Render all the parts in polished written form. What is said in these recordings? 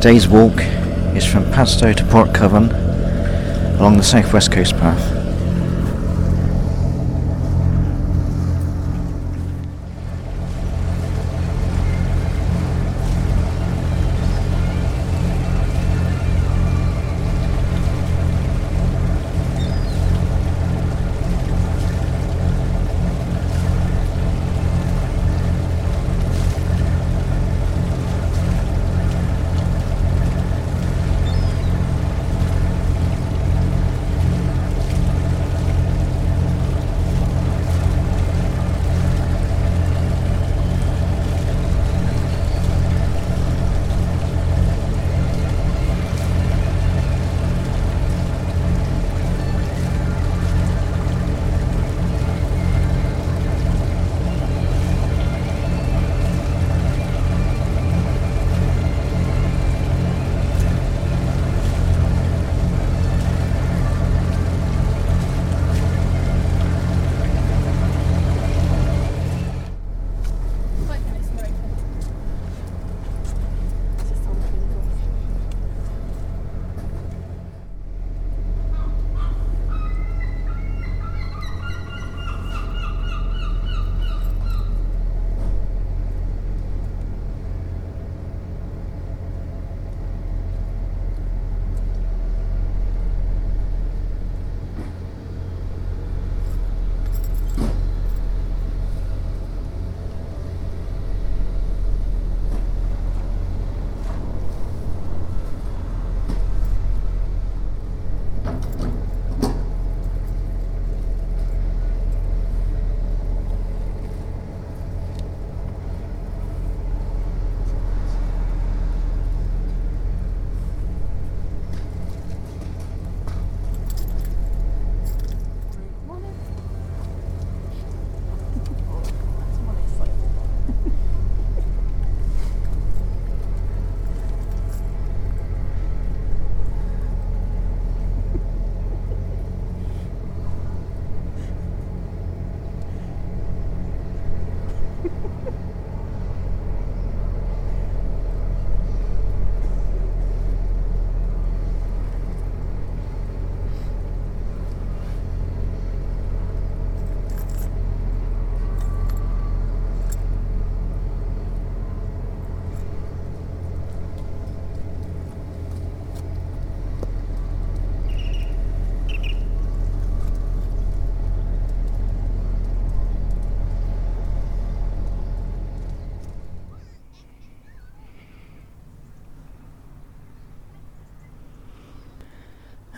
Today's walk is from Padstow to Port Coven along the South West Coast Path.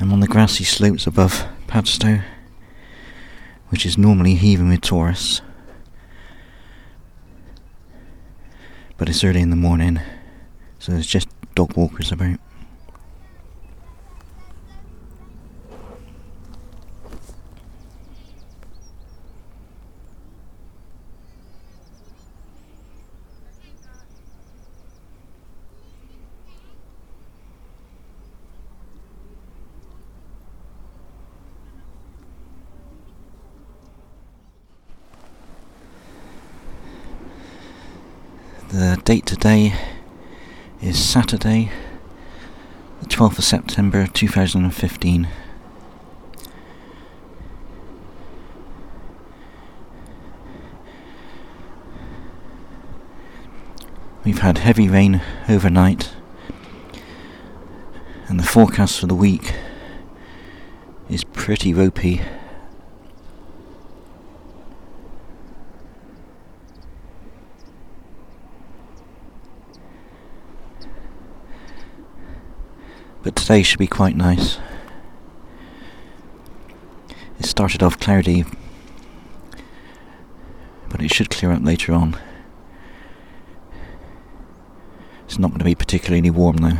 I'm on the grassy slopes above Padstow, which is normally heaving with tourists, but it's early in the morning, so there's just dog walkers about. The date today is Saturday, the 12th of September 2015. We've had heavy rain overnight, and the forecast for the week is pretty ropey. But today should be quite nice. It started off cloudy, but it should clear up later on. It's not going to be particularly warm though.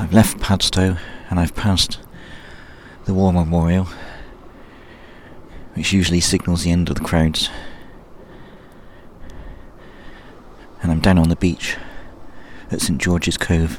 I've left Padstow and I've passed the War Memorial, which usually signals the end of the crowds, and I'm down on the beach at St George's Cove.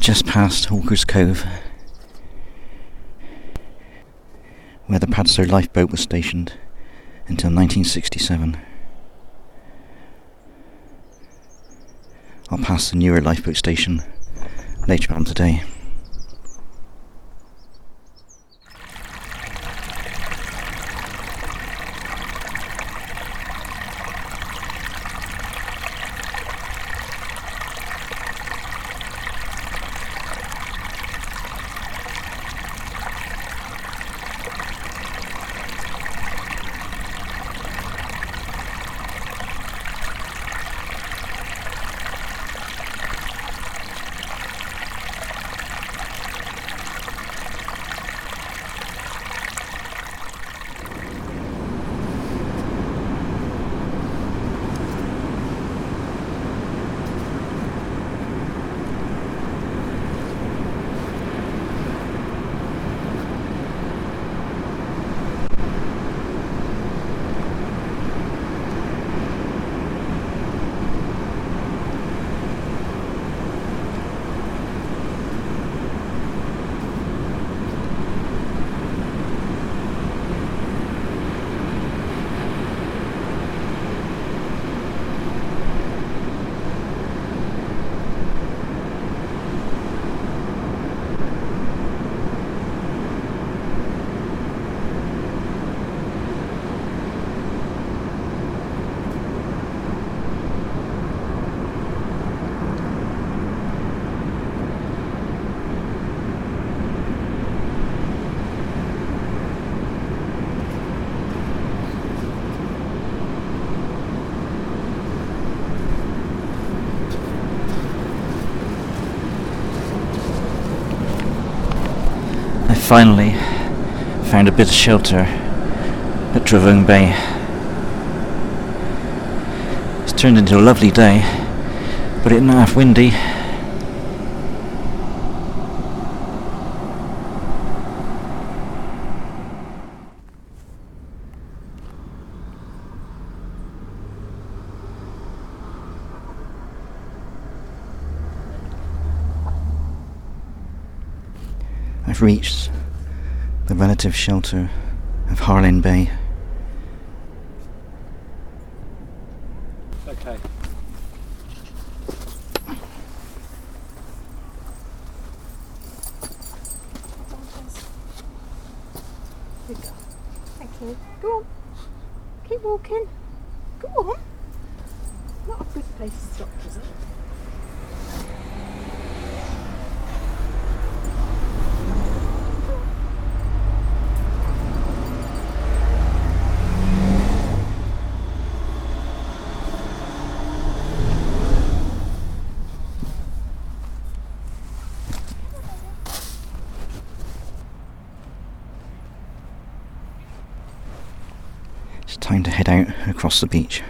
Just past Hawker's Cove, where the Padstow lifeboat was stationed until 1967. I'll pass the newer lifeboat station later on today. Finally, found a bit of shelter at Travong Bay. It's turned into a lovely day, but it's not half windy. I've reached the relative shelter of Harlyn Bay. Okay. Good girl. Thank you. Go on. Keep walking. Go on. Not a good place to stop, is it? It's time to head out across the beach.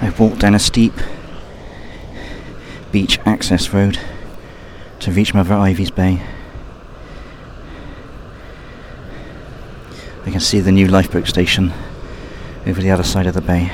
I've walked down a steep beach access road to reach Mother Ivy's Bay. I can see the new lifeboat station over the other side of the bay.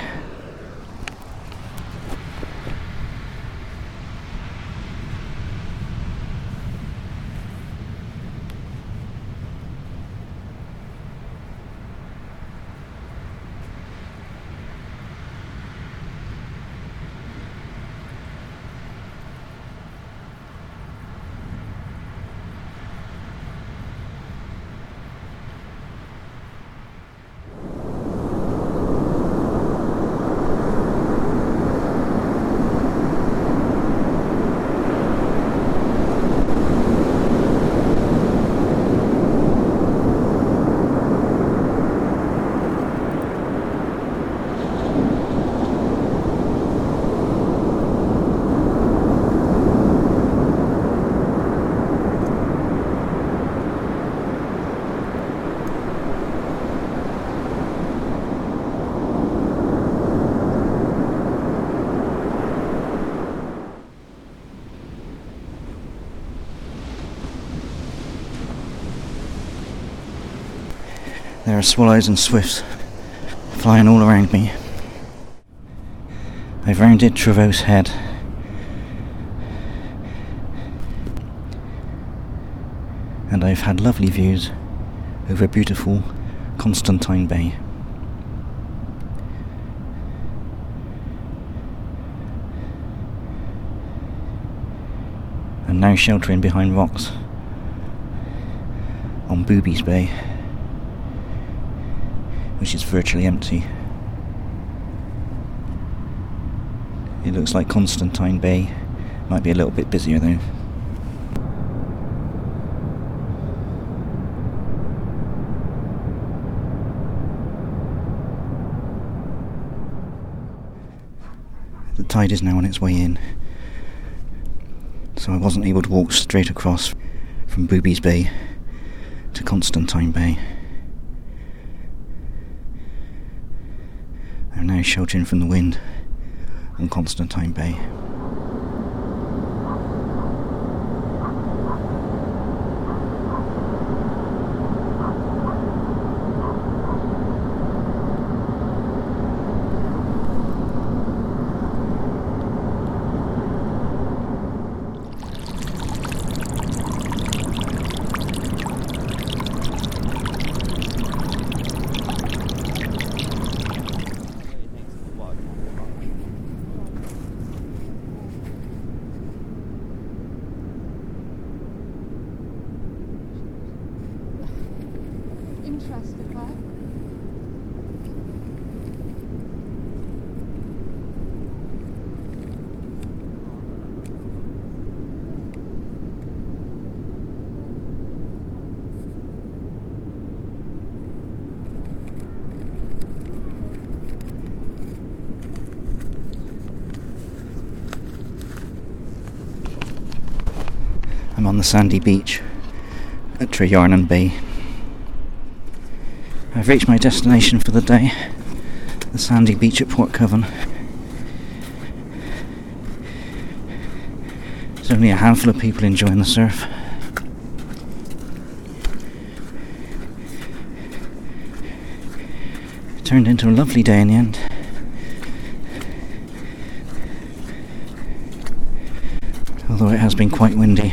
There are swallows and swifts flying all around me. I've rounded Trevose Head. And I've had lovely views over beautiful Constantine Bay. and now sheltering behind rocks on Booby's Bay, which is virtually empty. It looks like Constantine Bay might be a little bit busier though. The tide is now on its way in, so I wasn't able to walk straight across from Booby's Bay to Constantine Bay. I'm now sheltering from the wind on Constantine Bay. I'm on the sandy beach at Treyarnon Bay. I've reached my destination for the day, the sandy beach at Port Coven. There's only a handful of people enjoying the surf. It turned into a lovely day in the end. Although it has been quite windy.